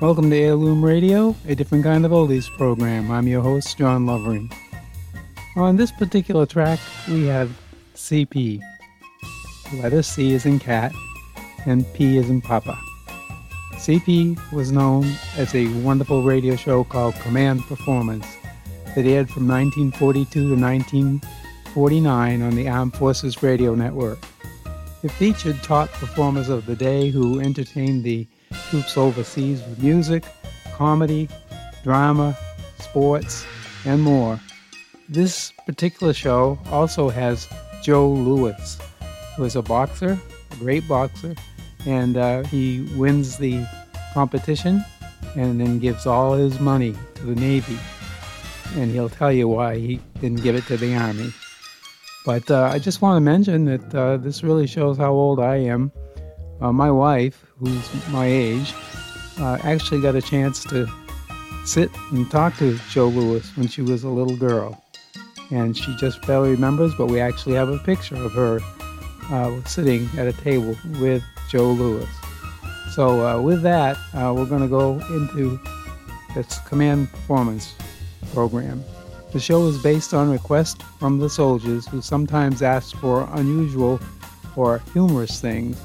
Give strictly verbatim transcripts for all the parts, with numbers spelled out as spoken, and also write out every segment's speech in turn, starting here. Welcome to Heirloom Radio, a different kind of oldies program. I'm your host, John Lovering. On this particular track, we have C P. The letter C is in cat, and P is in papa. C P was known as a wonderful radio show called Command Performance that aired from nineteen forty-two to nineteen forty-nine on the Armed Forces Radio Network. It featured top performers of the day who entertained the troops overseas with music, comedy, drama, sports, and more. This particular show also has Joe Louis, who is a boxer, a great boxer, and uh, he wins the competition and then gives all his money to the Navy. And he'll tell you why he didn't give it to the Army. But uh, I just want to mention that uh, this really shows how old I am. Uh, my wife, who's my age, uh, actually got a chance to sit and talk to Joe Louis when she was a little girl. And she just barely remembers, but we actually have a picture of her uh, sitting at a table with Joe Louis. So uh, with that, uh, we're going to go into this Command Performance program. The show is based on requests from the soldiers, who sometimes ask for unusual or humorous things.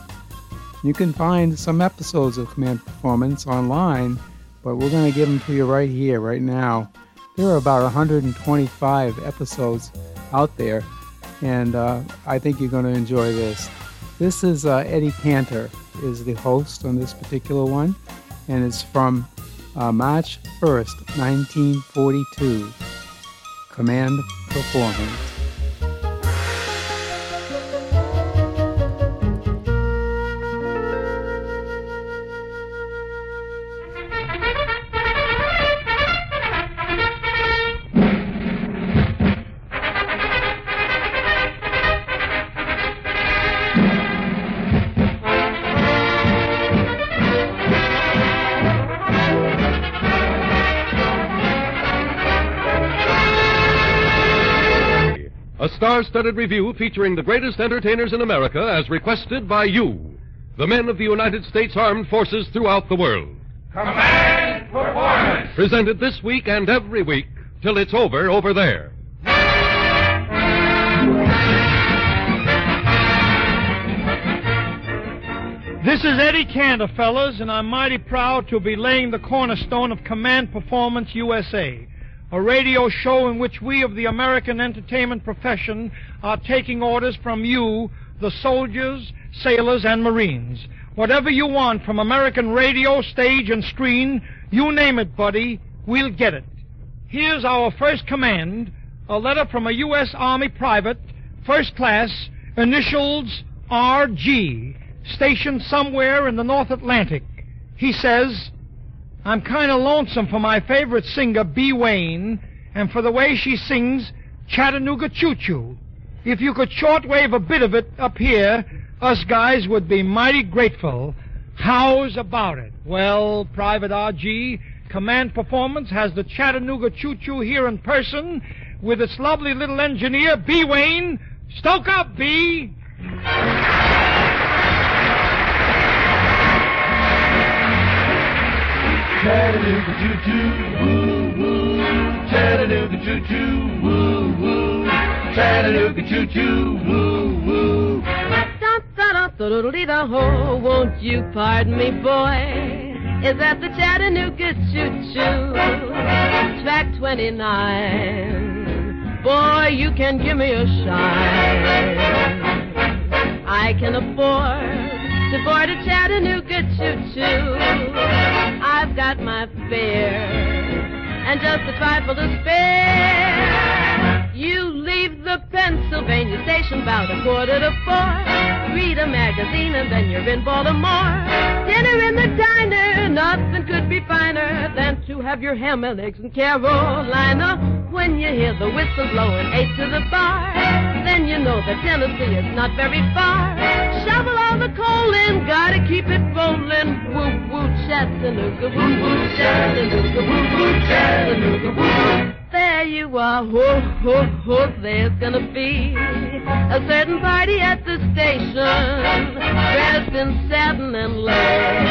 You can find some episodes of Command Performance online, but we're going to give them to you right here, right now. There are about one hundred twenty-five episodes out there, and uh, I think you're going to enjoy this. This is uh, Eddie Cantor is the host on this particular one, and it's from uh, March first, nineteen forty-two, Command Performance. Star-studded review featuring the greatest entertainers in America as requested by you, the men of the United States Armed Forces throughout the world. Command Performance! Presented this week and every week till it's over over there. This is Eddie Cantor, fellas, and I'm mighty proud to be laying the cornerstone of Command Performance U S A. A radio show in which we of the American entertainment profession are taking orders from you, the soldiers, sailors, and Marines. Whatever you want from American radio, stage, and screen, you name it, buddy, we'll get it. Here's our first command, a letter from a U S Army private, first class, initials R G, stationed somewhere in the North Atlantic. He says, I'm kind of lonesome for my favorite singer, B. Wayne, and for the way she sings Chattanooga Choo Choo. If you could shortwave a bit of it up here, us guys would be mighty grateful. How's about it? Well, Private R G, Command Performance has the Chattanooga Choo Choo here in person with its lovely little engineer, B. Wayne. Stoke up, B. Chattanooga choo-choo, woo-woo. Chattanooga choo-choo, woo-woo. Chattanooga choo-choo, woo-woo. Da-da-da-da-da-da-da-ho. Won't you pardon me, boy? Is that the Chattanooga choo-choo? Track twenty-nine. Boy, you can give me a shine. I can afford to board a Chattanooga choo-choo. I've got my fare and just a trifle to spare. You leave the Pennsylvania station about a quarter to four. Read a magazine and then you're in Baltimore. Dinner in the diner, nothing could be finer than to have your ham and eggs in Carolina. When you hear the whistle blowing eight to the bar, then you know that Tennessee is not very far. Shovel all the coal in, gotta keep it rolling. Woo woo Chattanooga, woo woo Chattanooga, woo woo Chattanooga, woo. There you are, ho ho ho. There's gonna be a certain party at the station, dressed in satin and lace.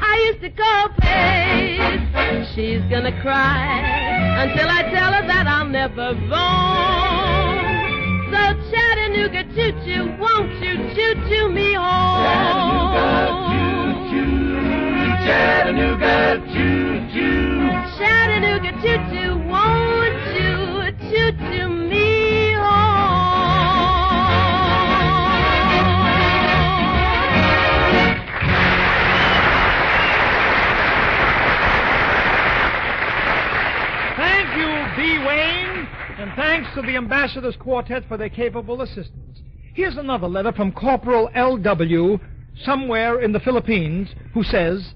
I used to to go place. She's gonna cry until I tell her that I'll never roam. So Chattanooga Choo Choo, won't you choo choo me home? Chattanooga Choo Choo, Chattanooga Choo Choo, Chattanooga Choo Choo, won't you choo choo me home? Thank you, B. Wayne, and thanks to the Ambassador's Quartet for their capable assistance. Here's another letter from Corporal L W somewhere in the Philippines, who says,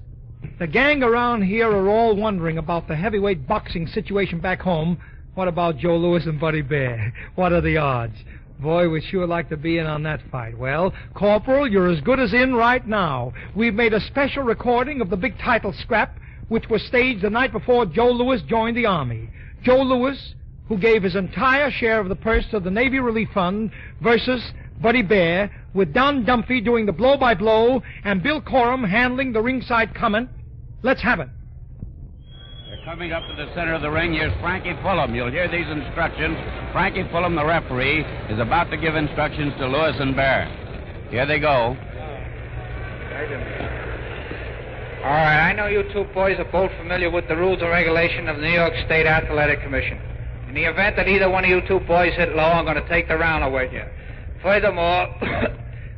the gang around here are all wondering about the heavyweight boxing situation back home. What about Joe Louis and Buddy Baer? What are the odds? Boy, we'd sure like to be in on that fight. Well, Corporal, you're as good as in right now. We've made a special recording of the big title scrap, which was staged the night before Joe Louis joined the Army. Joe Louis, who gave his entire share of the purse to the Navy Relief Fund, versus Buddy Baer, with Don Dumphy doing the blow-by-blow and Bill Corum handling the ringside comment. Let's have it. They're coming up to the center of the ring. Here's Frankie Fullam. You'll hear these instructions. Frankie Fullam, the referee, is about to give instructions to Louis and Baer. Here they go. All right, I know you two boys are both familiar with the rules and regulation of the New York State Athletic Commission. In the event that either one of you two boys hit low, I'm going to take the round away from you. Furthermore,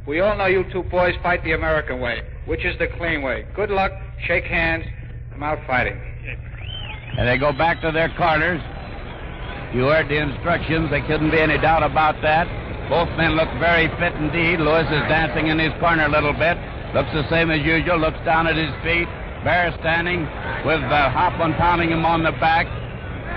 we all know you two boys fight the American way, which is the clean way. Good luck, shake hands, I'm out fighting. And they go back to their corners. You heard the instructions, there couldn't be any doubt about that. Both men look very fit indeed. Louis is dancing in his corner a little bit. Looks the same as usual, looks down at his feet. Bear standing with uh, Hoffman pounding him on the back.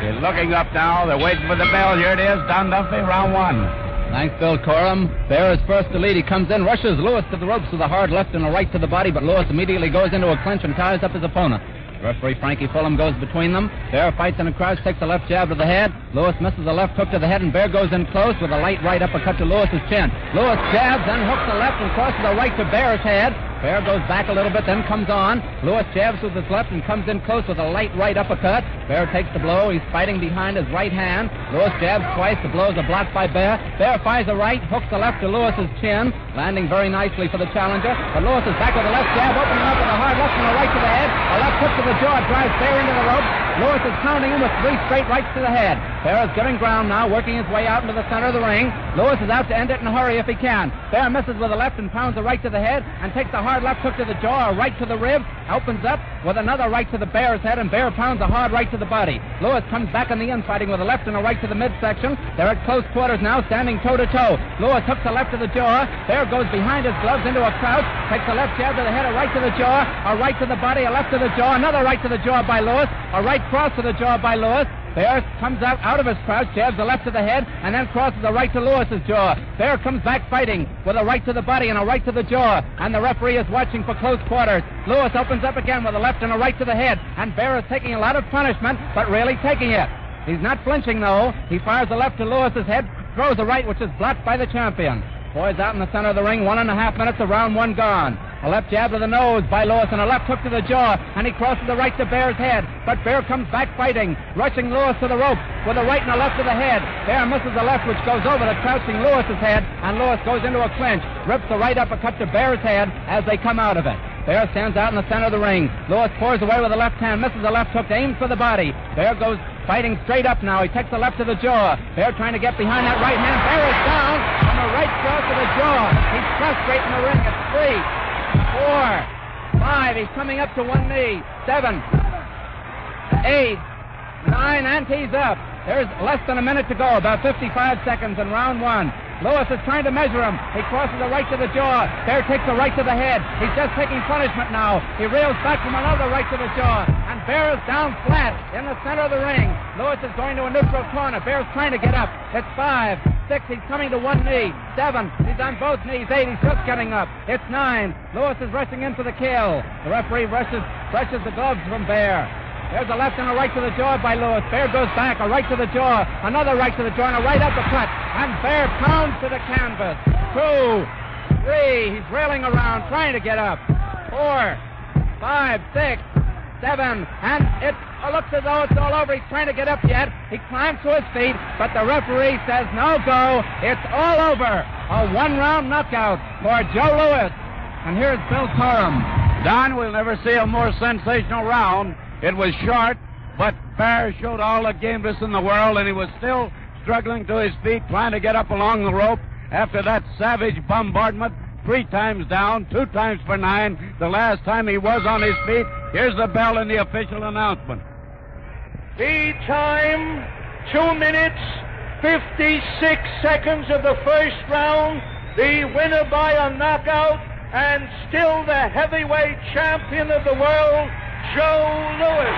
He's looking up now, they're waiting for the bell. Here it is, Don Dumphy, round one. Thanks, Bill Corum. Bear is first to lead. He comes in, rushes Louis to the ropes with a hard left and a right to the body, but Louis immediately goes into a clinch and ties up his opponent. Referee Frankie Fullam goes between them. Bear fights in a crouch, takes a left jab to the head. Louis misses a left hook to the head, and Bear goes in close with a light right uppercut to Louis's chin. Louis jabs, unhooks the left, and crosses the right to Bear's head. Bear goes back a little bit, then comes on. Louis jabs with his left and comes in close with a light right uppercut. Bear takes the blow. He's fighting behind his right hand. Louis jabs twice. The blows are blocked by Bear. Bear fires a right, hooks the left to Louis's chin, landing very nicely for the challenger. But Louis is back with a left jab, opening up with a hard left and a right to the head. A left hook to the jaw drives Bear into the ropes. Louis is pounding him with three straight rights to the head. Bear is getting ground now, working his way out into the center of the ring. Louis is out to end it in a hurry if he can. Bear misses with a left and pounds a right to the head and takes a hard left hook to the jaw, a right to the ribs, opens up with another right to the Bear's head, and Bear pounds a hard right to the body. Louis comes back on the in, fighting with a left and a right to the midsection. They're at close quarters now, standing toe-to-toe. Louis hooks a left to the jaw. Bear goes behind his gloves into a crouch, takes a left jab to the head, a right to the jaw, a right to the body, a left to the jaw, another right to the jaw by Louis, a right cross to the jaw by Louis. Bear comes out, out of his crouch, jabs the left to the head, and then crosses the right to Louis's jaw. Bear comes back fighting with a right to the body and a right to the jaw, and the referee is watching for close quarters. Louis opens up again with a left and a right to the head, and Bear is taking a lot of punishment, but really taking it. He's not flinching, though. He fires a left to Louis's head, throws a right, which is blocked by the champion. Boys out in the center of the ring, one and a half minutes of round one gone. A left jab to the nose by Louis and a left hook to the jaw, and he crosses the right to Bear's head. But Bear comes back fighting, rushing Louis to the rope with a right and a left to the head. Bear misses the left, which goes over the crouching Louis's head, and Louis goes into a clinch, rips the right uppercut to Bear's head as they come out of it. Bear stands out in the center of the ring. Louis pours away with a left hand, misses a left hook, aims for the body. Bear goes fighting straight up now. He takes the left to the jaw. Bear trying to get behind that right hand. Bear is down on the right cross to the jaw. He's thrust straight in the ring. It's three. Four, five, he's coming up to one knee, seven, eight, nine, and he's up. There's less than a minute to go, about fifty-five seconds in round one. Louis is trying to measure him. He crosses the right to the jaw. Bear takes the right to the head. He's just taking punishment now. He reels back from another right to the jaw, and Bear is down flat in the center of the ring. Louis is going to a neutral corner. Bear's trying to get up. It's five. Six, he's coming to one knee. Seven, he's on both knees. Eight, he's just getting up. It's nine. Louis is rushing in for the kill. The referee rushes, rushes the gloves from Bear. There's a left and a right to the jaw by Louis. Bear goes back, a right to the jaw, another right to the jaw, and a right uppercut. And Bear pounds to the canvas. Two, three, he's railing around, trying to get up. Four, five, six, seven, and it looks as though it's all over. He's trying to get up yet. He climbs to his feet, but the referee says no go. It's all over. A one-round knockout for Joe Louis. And here's Bill Corum. Don, we'll never see a more sensational round. It was short, but Baer showed all the gameness in the world, and he was still struggling to his feet, trying to get up along the rope after that savage bombardment. Three times down, two times for nine. The last time he was on his feet. Here's the bell and the official announcement. The time, two minutes, fifty-six seconds of the first round. The winner by a knockout and still the heavyweight champion of the world, Joe Louis.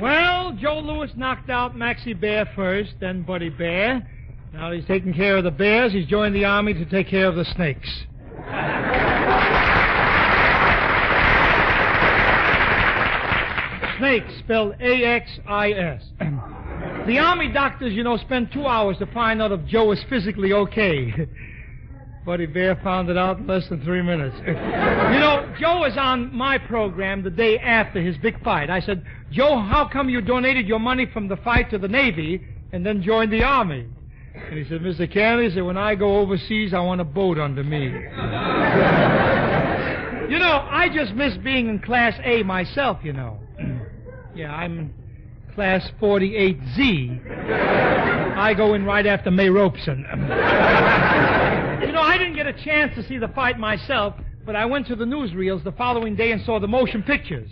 Well, Joe Louis knocked out Maxie Baer first, then Buddy Baer. Now he's taking care of the bears. He's joined the army to take care of the snakes. Snakes, spelled A X I S. The army doctors, you know, spend two hours to find out if Joe is physically okay. Buddy Baer found it out in less than three minutes. You know, Joe was on my program the day after his big fight. I said, Joe, how come you donated your money from the fight to the Navy and then joined the Army? And he said, Mister Canley, he said, when I go overseas, I want a boat under me. You know, I just miss being in Class A myself, you know. Yeah, I'm Class forty-eight Z. I go in right after May Robeson. You know, I didn't get a chance to see the fight myself, but I went to the newsreels the following day and saw the motion pictures.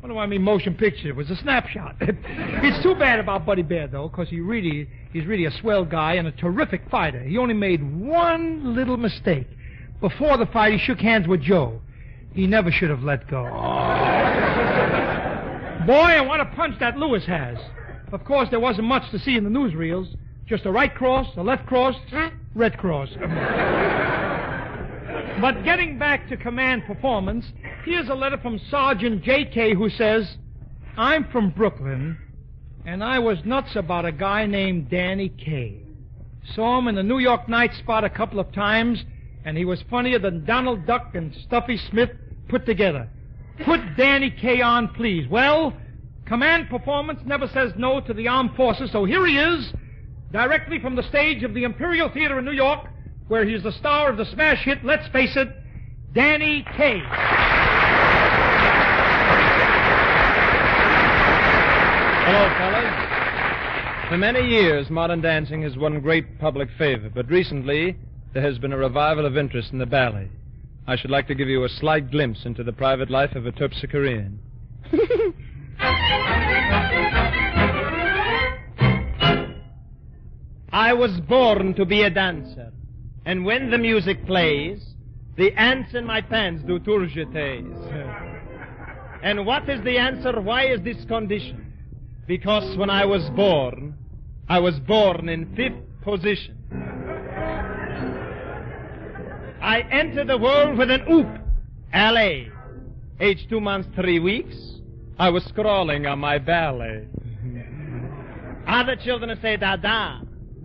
What do I mean motion picture? It was a snapshot. It's too bad about Buddy Baer, though, because he really, he's really a swell guy and a terrific fighter. He only made one little mistake. Before the fight, he shook hands with Joe. He never should have let go. Boy, and what a punch that Louis has. Of course, there wasn't much to see in the newsreels. Just a right cross, a left cross, red cross. But getting back to Command Performance, here's a letter from Sergeant J K who says, I'm from Brooklyn, and I was nuts about a guy named Danny Kaye. Saw him in the New York night spot a couple of times, and he was funnier than Donald Duck and Stuffy Smith put together. Put Danny Kaye on, please. Well, Command Performance never says no to the armed forces, so here he is, directly from the stage of the Imperial Theater in New York, where he's the star of the smash hit, Let's Face It, Danny Kaye. Hello, fellas. For many years, modern dancing has won great public favor, but recently there has been a revival of interest in the ballet. I should like to give you a slight glimpse into the private life of a Terpsichorean. I was born to be a dancer, and when the music plays, the ants in my pants do tourgetés. And what is the answer? Why is this condition? Because when I was born, I was born in fifth position. I entered the world with an oop, alley. Aged two months, three weeks, I was crawling on my ballet. Other children say da-da,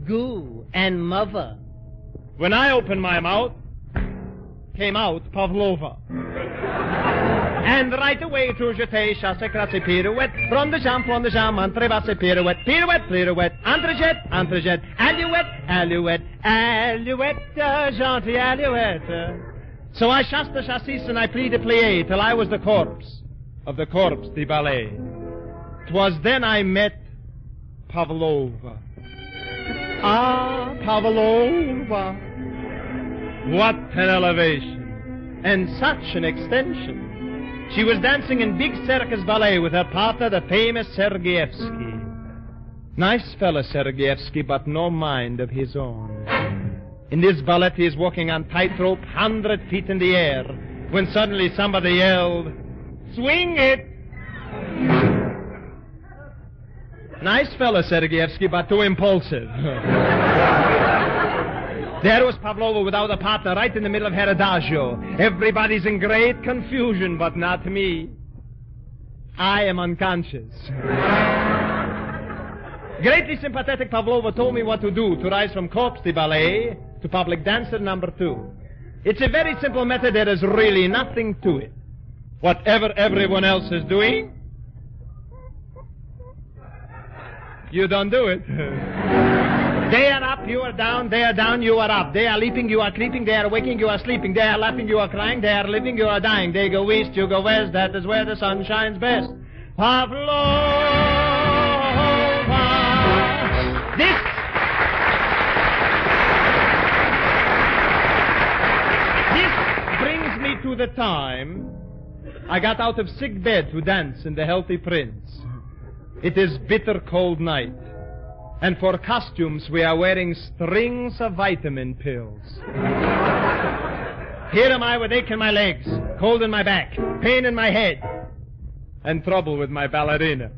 goo and mother. When I opened my mouth, came out Pavlova. And right away, tourgeté, chasse, crasse, pirouette, from the jambe, from the jambe, entre basse, pirouette, pirouette, pirouette, entre jet, entre jet, alouette, alouette, alouette, gentil alouette. So I chassed the chassis and I plied the plié till I was the corpse of the corpse de ballet. 'Twas then I met Pavlova. Ah, Pavlova. What an elevation. And such an extension. She was dancing in big circus ballet with her partner, the famous Sergeyevsky. Nice fella, Sergeyevsky, but no mind of his own. In this ballet, he is walking on tightrope, hundred feet in the air, when suddenly somebody yelled, swing it! Nice fella, Sergeyevsky, but too impulsive. There was Pavlova without a partner, right in the middle of her adagio. Everybody's in great confusion, but not me. I am unconscious. Greatly sympathetic Pavlova told me what to do to rise from corpse de ballet to public dancer number two. It's a very simple method. There is really nothing to it. Whatever everyone else is doing, you don't do it. They are up, you are down. They are down, you are up. They are leaping, you are creeping. They are waking, you are sleeping. They are laughing, you are crying. They are living, you are dying. They go east, you go west. That is where the sun shines best. Pavlova. This. This brings me to the time I got out of sick bed to dance in The Healthy Prince. It is bitter cold night. And for costumes, we are wearing strings of vitamin pills. Here am I with ache in my legs, cold in my back, pain in my head, and trouble with my ballerina.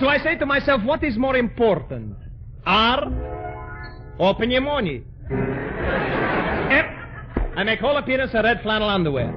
So I say to myself, what is more important, art or pneumonia? Ep, I make whole appearance in red flannel underwear.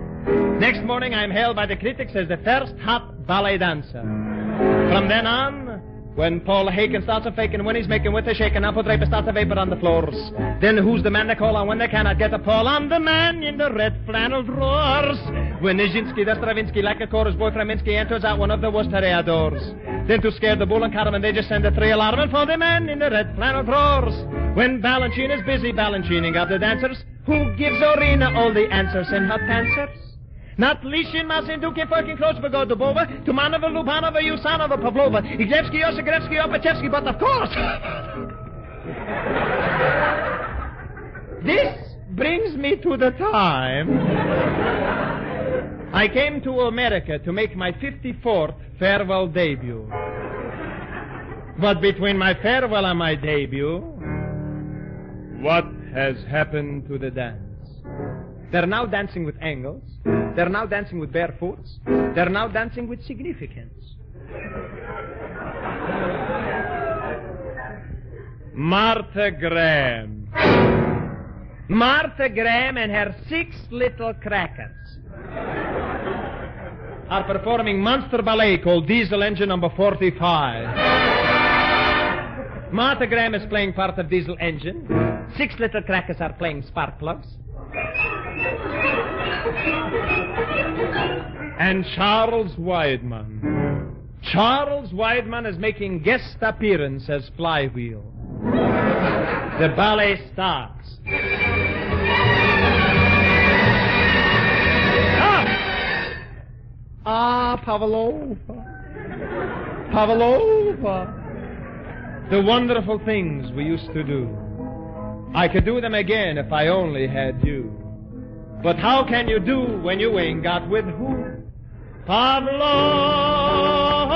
Next morning, I am hailed by the critics as the first hot ballet dancer. From then on, when Paul Haken starts a faking, when he's making with a shaking, I put rape starts a vapor on the floors. Then who's the man they call on when they cannot get a Paul? I'm the man in the red flannel drawers. When Nijinsky, the Stravinsky, like a chorus boy from Minsky, enters out one of the worst toreadors. Then to scare the bull and cattleman, they just send a three alarm and for the man in the red flannel drawers. When Balanchine is busy balanchining up the dancers, who gives Orina all the answers in her pantsers? Not Lishin, Masin, Duke, Firkin, Klosberg, Godubova, Tumanova, Lubanova, Yusanova, Pavlova, Igzevsky, Yosigrevsky, Opachevsky, but of course. This brings me to the time I came to America to make my fifty-fourth farewell debut. But between my farewell and my debut, what has happened to the dance? They're now dancing with angles. They're now dancing with barefoots. They're now dancing with significance. Martha Graham. Martha Graham and her six little crackers are performing monster ballet called Diesel Engine Number forty-five. Martha Graham is playing part of Diesel Engine. Six little crackers are playing spark plugs. And Charles Weidman. Charles Weidman is making guest appearance as Flywheel. The ballet starts. Ah! Ah, Pavlova. Pavlova. The wonderful things we used to do. I could do them again if I only had you. But how can you do when you ain't got with who? Pavlova!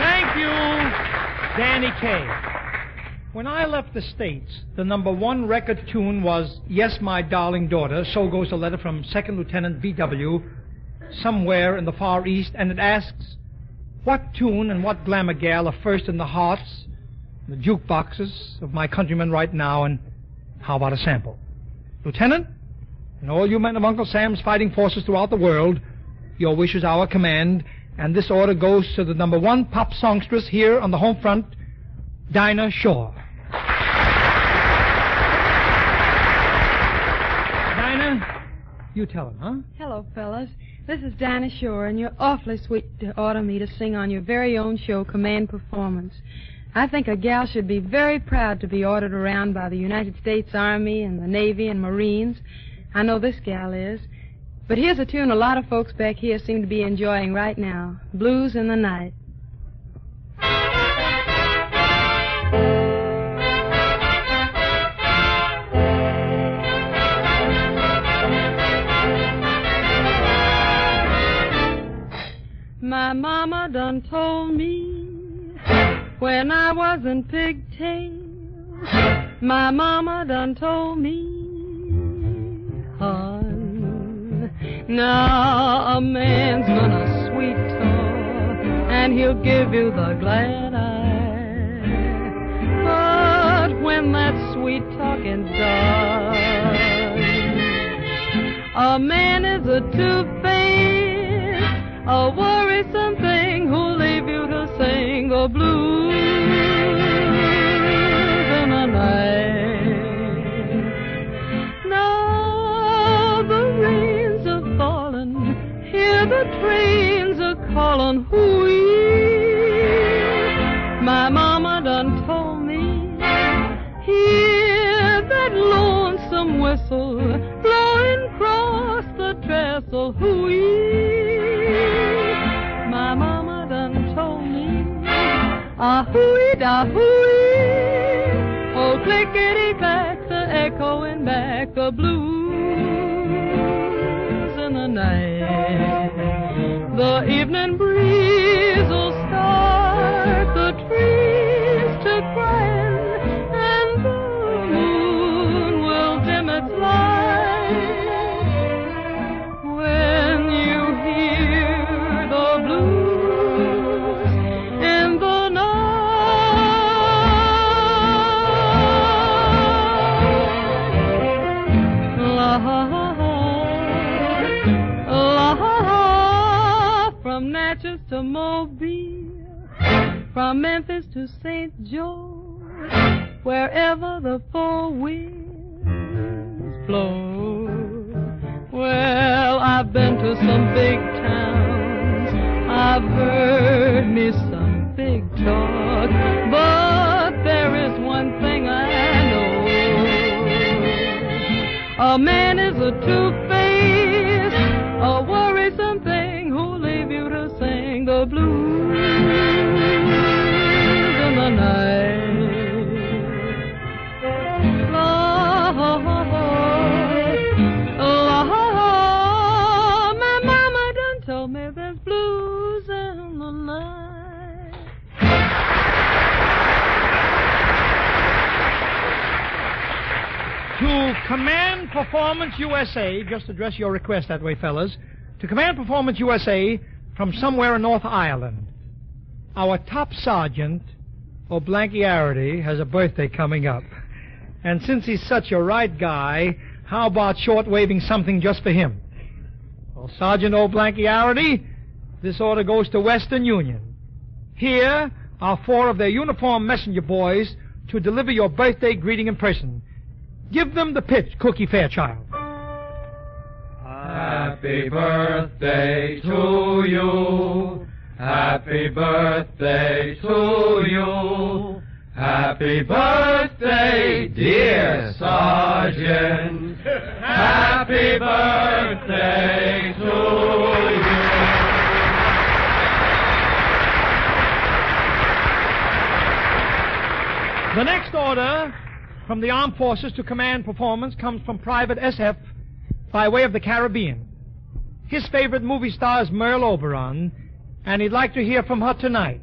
Thank you, Danny Kaye. When I left the States, the number one record tune was Yes, My Darling Daughter, so goes a letter from Second Lieutenant B W somewhere in the Far East, and it asks, what tune and what glamour gal are first in the hearts, the jukeboxes of my countrymen right now, and how about a sample? Lieutenant, and all you men of Uncle Sam's fighting forces throughout the world, your wish is our command, and this order goes to the number one pop songstress here on the home front, Dinah Shore. You tell him, huh? Hello, fellas. This is Dinah Shore, and you're awfully sweet to order me to sing on your very own show, Command Performance. I think a gal should be very proud to be ordered around by the United States Army and the Navy and Marines. I know this gal is. But here's a tune a lot of folks back here seem to be enjoying right now, Blues in the Night. My mama done told me when I was in pigtails. My mama done told me, hon, now a man's gonna sweet talk and he'll give you the glad eye. when that sweet talking does. A man is a two-faced, a worrisome thing who'll leave you to sing the blues in the night. Now the rains are falling, hear the trains are calling, hooey, my mama done told me, hear that lonesome whistle blowing across the trestle, hooey, my mama done told me, ah hooey, da hooey, oh clickety clack, the echoing back, the blues in the night. The evening breeze will start the trees to crying, and the moon will dim its light. When you hear the blues in the night, la ha ha, la ha ha. From Natchez to Mobile, from Memphis to Saint George, wherever the four winds blow. Well, I've been to some big towns, I've heard me some big talk, but there is one thing I know. A man is a two-faced, a worrisome thing who'll leave you to sing the blues in the night. La ha ha, la ha ha, my mama done told me there's blues in the night. To Command Performance U S A, just address your request that way, fellas. To Command Performance U S A from somewhere in North Ireland. Our top sergeant, O'Blanky Arity, has a birthday coming up. And since he's such a right guy, how about short-waving something just for him? Well, Sergeant O'Blanky Arity, this order goes to Western Union. Here are four of their uniformed messenger boys to deliver your birthday greeting in person. Give them the pitch, Cookie Fairchild. Happy birthday to you, happy birthday to you, happy birthday, dear Sergeant, happy birthday to you. The next order from the Armed Forces to Command Performance comes from Private S F by way of the Caribbean. His favorite movie star is Merle Oberon, and he'd like to hear from her tonight.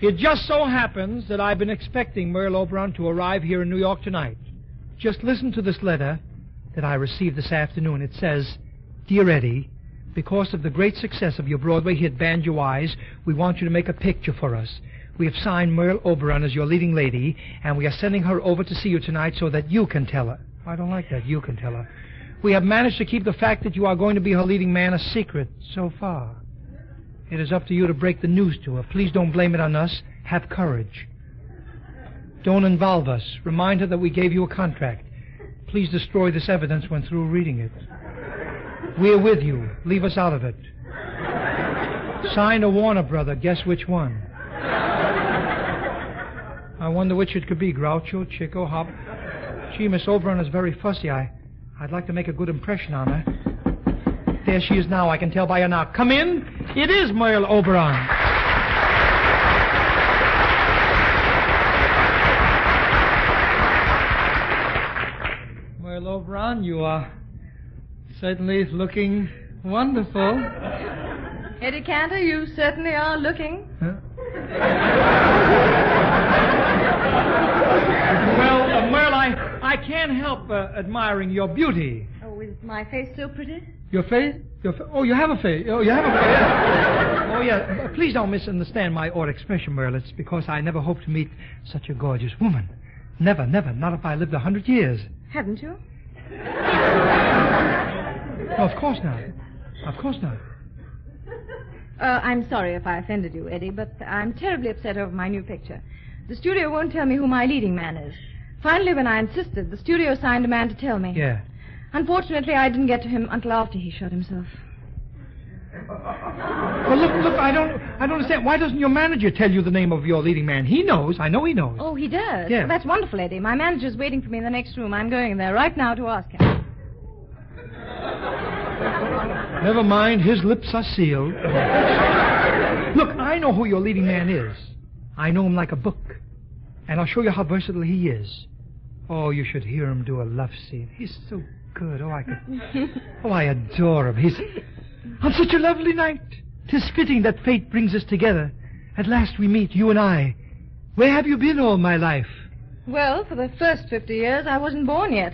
It just so happens that I've been expecting Merle Oberon to arrive here in New York tonight. Just listen to this letter that I received this afternoon. It says, "Dear Eddie, because of the great success of your Broadway hit, Band Your Eyes, we want you to make a picture for us. We have signed Merle Oberon as your leading lady, and we are sending her over to see you tonight so that you can tell her." I don't like that, "you can tell her." "We have managed to keep the fact that you are going to be her leading man a secret so far. It is up to you to break the news to her. Please don't blame it on us. Have courage. Don't involve us. Remind her that we gave you a contract. Please destroy this evidence when through reading it. We're with you. Leave us out of it. Signed a Warner Brother. Guess which one." I wonder which it could be, Groucho, Chico, Hop. Gee, Miss Oberon is very fussy. I... I'd like to make a good impression on her. There she is now. I can tell by her knock. Come in. It is Merle Oberon. Merle Oberon, you are certainly looking wonderful. Eddie Cantor, you certainly are looking. Huh? Well, uh, Merle, I... I can't help uh, admiring your beauty. Oh, is my face so pretty? Your face? Your fa oh, you have a face. Oh, you have a face. Oh, yeah. Please don't misunderstand my odd expression, Merle. It's because I never hoped to meet such a gorgeous woman. Never, never. Not if I lived a hundred years. Haven't you? No, of course not. Of course not. Uh, I'm sorry if I offended you, Eddie, but I'm terribly upset over my new picture. The studio won't tell me who my leading man is. Finally, when I insisted, the studio signed a man to tell me. Yeah. Unfortunately, I didn't get to him until after he shot himself. Well, look, look, I don't, I don't understand. Why doesn't your manager tell you the name of your leading man? He knows. I know he knows. Oh, he does? Yeah. Well, that's wonderful, Eddie. My manager's waiting for me in the next room. I'm going in there right now to ask him. Never mind. His lips are sealed. Look, I know who your leading man is. I know him like a book. And I'll show you how versatile he is. Oh, you should hear him do a love scene. He's so good. Oh, I could... Oh, I adore him. He's... On such a lovely night, 'tis fitting that fate brings us together. At last we meet, you and I. Where have you been all my life? Well, for the first fifty years, I wasn't born yet.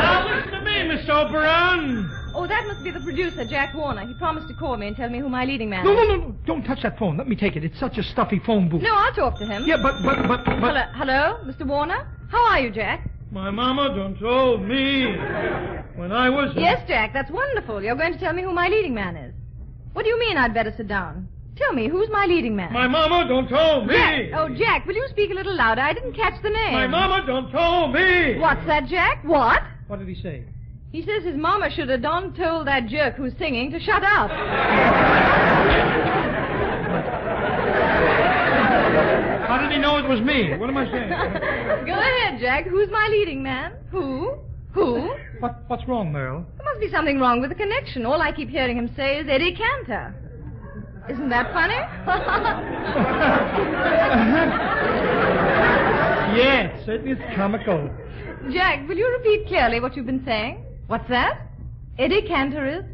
Now listen to me, Miss Oberon. Oh, that must be the producer, Jack Warner. He promised to call me and tell me who my leading man is. No, no, no, no. Don't touch that phone. Let me take it. It's such a stuffy phone booth. No, I'll talk to him. Yeah, but, but, but, but... Hello, hello, Mister Warner? How are you, Jack? My mama done told me when I was... A... Yes, Jack, that's wonderful. You're going to tell me who my leading man is. What do you mean I'd better sit down? Tell me, who's my leading man? My mama done told me. Jack. Oh, Jack, will you speak a little louder? I didn't catch the name. My mama done told me. What's that, Jack? What? What did he say? He says his mama should have done told that jerk who's singing to shut up. How did he know it was me? What am I saying? Go ahead, Jack. Who's my leading man? Who? Who? What? What's wrong, Merle? There must be something wrong with the connection. All I keep hearing him say is Eddie Cantor. Isn't that funny? Yes, certainly it's comical. Jack, will you repeat clearly what you've been saying? What's that? Eddie Cantor is?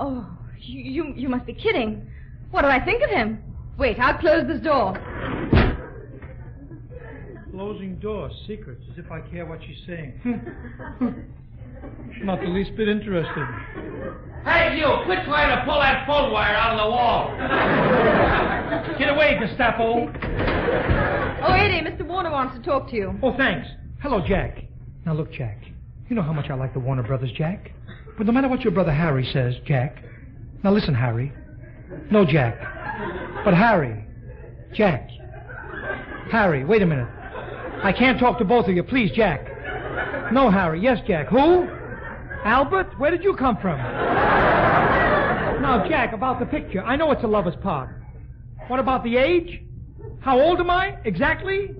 Oh, you, you, you must be kidding. What do I think of him? Wait, I'll close this door. Closing door, secrets, as if I care what she's saying. She's not the least bit interested. Hey, you, quit trying to pull that phone wire out of the wall. Get away, Gestapo. Oh, Eddie, Mister Warner wants to talk to you. Oh, thanks. Hello, Jack. Now, look, Jack, you know how much I like the Warner Brothers, Jack. But no matter what your brother Harry says, Jack. Now, listen, Harry. No, Jack. But Harry. Jack. Harry, wait a minute. I can't talk to both of you. Please, Jack. No, Harry. Yes, Jack. Who? Albert? Where did you come from? Now, Jack, about the picture. I know it's a lover's part. What about the age? How old am I? Exactly?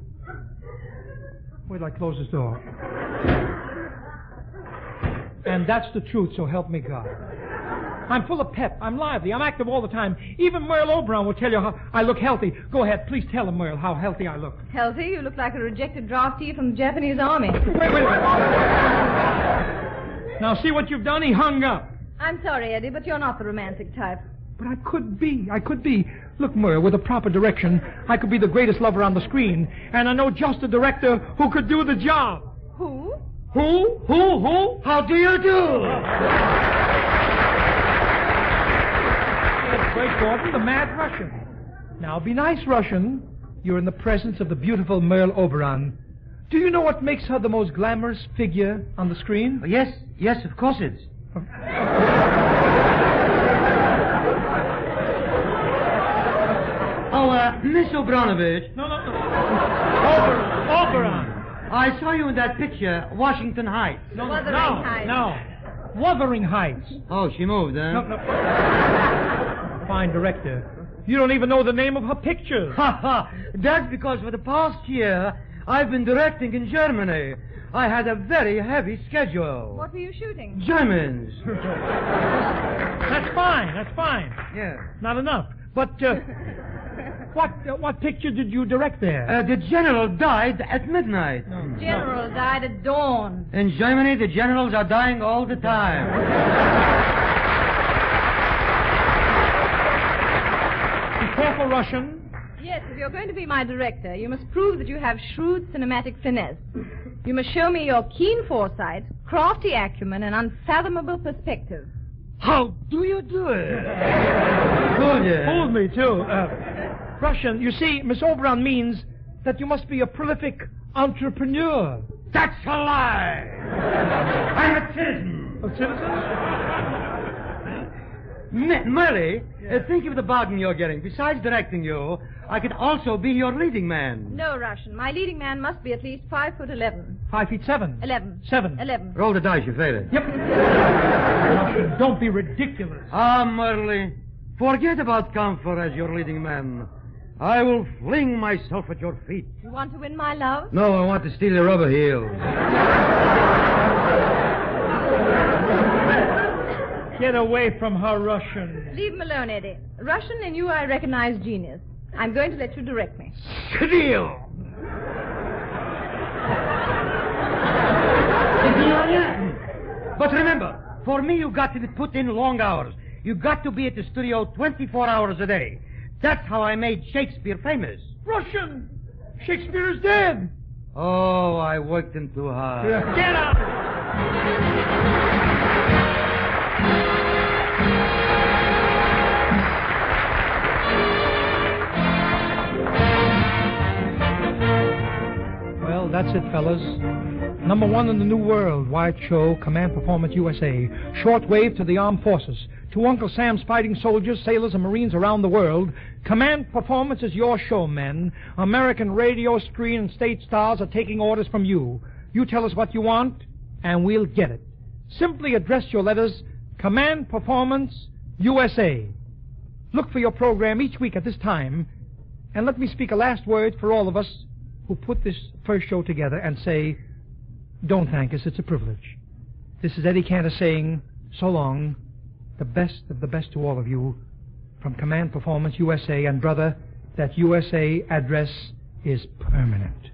Wait till I close this door. And that's the truth, so help me God. I'm full of pep. I'm lively. I'm active all the time. Even Merle Oberon will tell you how I look healthy. Go ahead. Please tell him, Merle, how healthy I look. Healthy? You look like a rejected draftee from the Japanese army. Wait, wait, wait. Now, see what you've done? He hung up. I'm sorry, Eddie, but you're not the romantic type. But I could be. I could be. Look, Merle, with the proper direction, I could be the greatest lover on the screen. And I know just a director who could do the job. Who? Who? Who? Who? How do you do? Great Gordon, the mad Russian. Now, be nice, Russian. You're in the presence of the beautiful Merle Oberon. Do you know what makes her the most glamorous figure on the screen? Oh, yes, yes, of course it's. Oh, uh, Miss Oberonovich. No, no, no. Oberon. Oberon. I saw you in that picture, Washington Heights. No, no, no, Heights. no. Wuthering Heights. Oh, she moved, huh? No, no. Fine director. You don't even know the name of her pictures. Ha ha. That's because for the past year, I've been directing in Germany. I had a very heavy schedule. What were you shooting? Germans. That's fine. That's fine. Yeah. Not enough. But, uh, what, uh, what picture did you direct there? Uh, the general died at midnight. No, the general no. died at dawn. In Germany, the generals are dying all the time. Careful, Russian. Yes, if you're going to be my director, you must prove that you have shrewd cinematic finesse. You must show me your keen foresight, crafty acumen, and unfathomable perspective. How do you do it? Good. Fooled me, too. Uh, Russian, you see, Miss Oberon means that you must be a prolific entrepreneur. That's a lie. I'm a citizen. A citizen? M- Merle, yeah. uh, think of the bargain you're getting. Besides directing you, I could also be your leading man. No, Russian. My leading man must be at least five foot eleven. Five feet seven. Eleven. Seven. Eleven. Roll the dice, you failed. Yep. Russian, don't be ridiculous. Ah, Merle, forget about comfort as your leading man. I will fling myself at your feet. You want to win my love? No, I want to steal your rubber heels. Get away from her, Russian. Leave him alone, Eddie. Russian, in you I recognize genius. I'm going to let you direct me. Steal! But remember, for me you got to put in long hours. You got to be at the studio twenty-four hours a day. That's how I made Shakespeare famous. Russian! Shakespeare is dead! Oh, I worked him too hard. Yeah. Get up! Well, that's it, fellas. Number one in the new world, Wyatt Show, Command Performance U S A. Shortwave to the Armed Forces. To Uncle Sam's fighting soldiers, sailors, and Marines around the world, Command Performance is your show, men. American radio, screen, and stage stars are taking orders from you. You tell us what you want, and we'll get it. Simply address your letters, Command Performance, U S A. Look for your program each week at this time, and let me speak a last word for all of us who put this first show together and say, don't thank us, it's a privilege. This is Eddie Cantor saying, so long. The best of the best to all of you from Command Performance U S A. And, brother, that U S A address is permanent.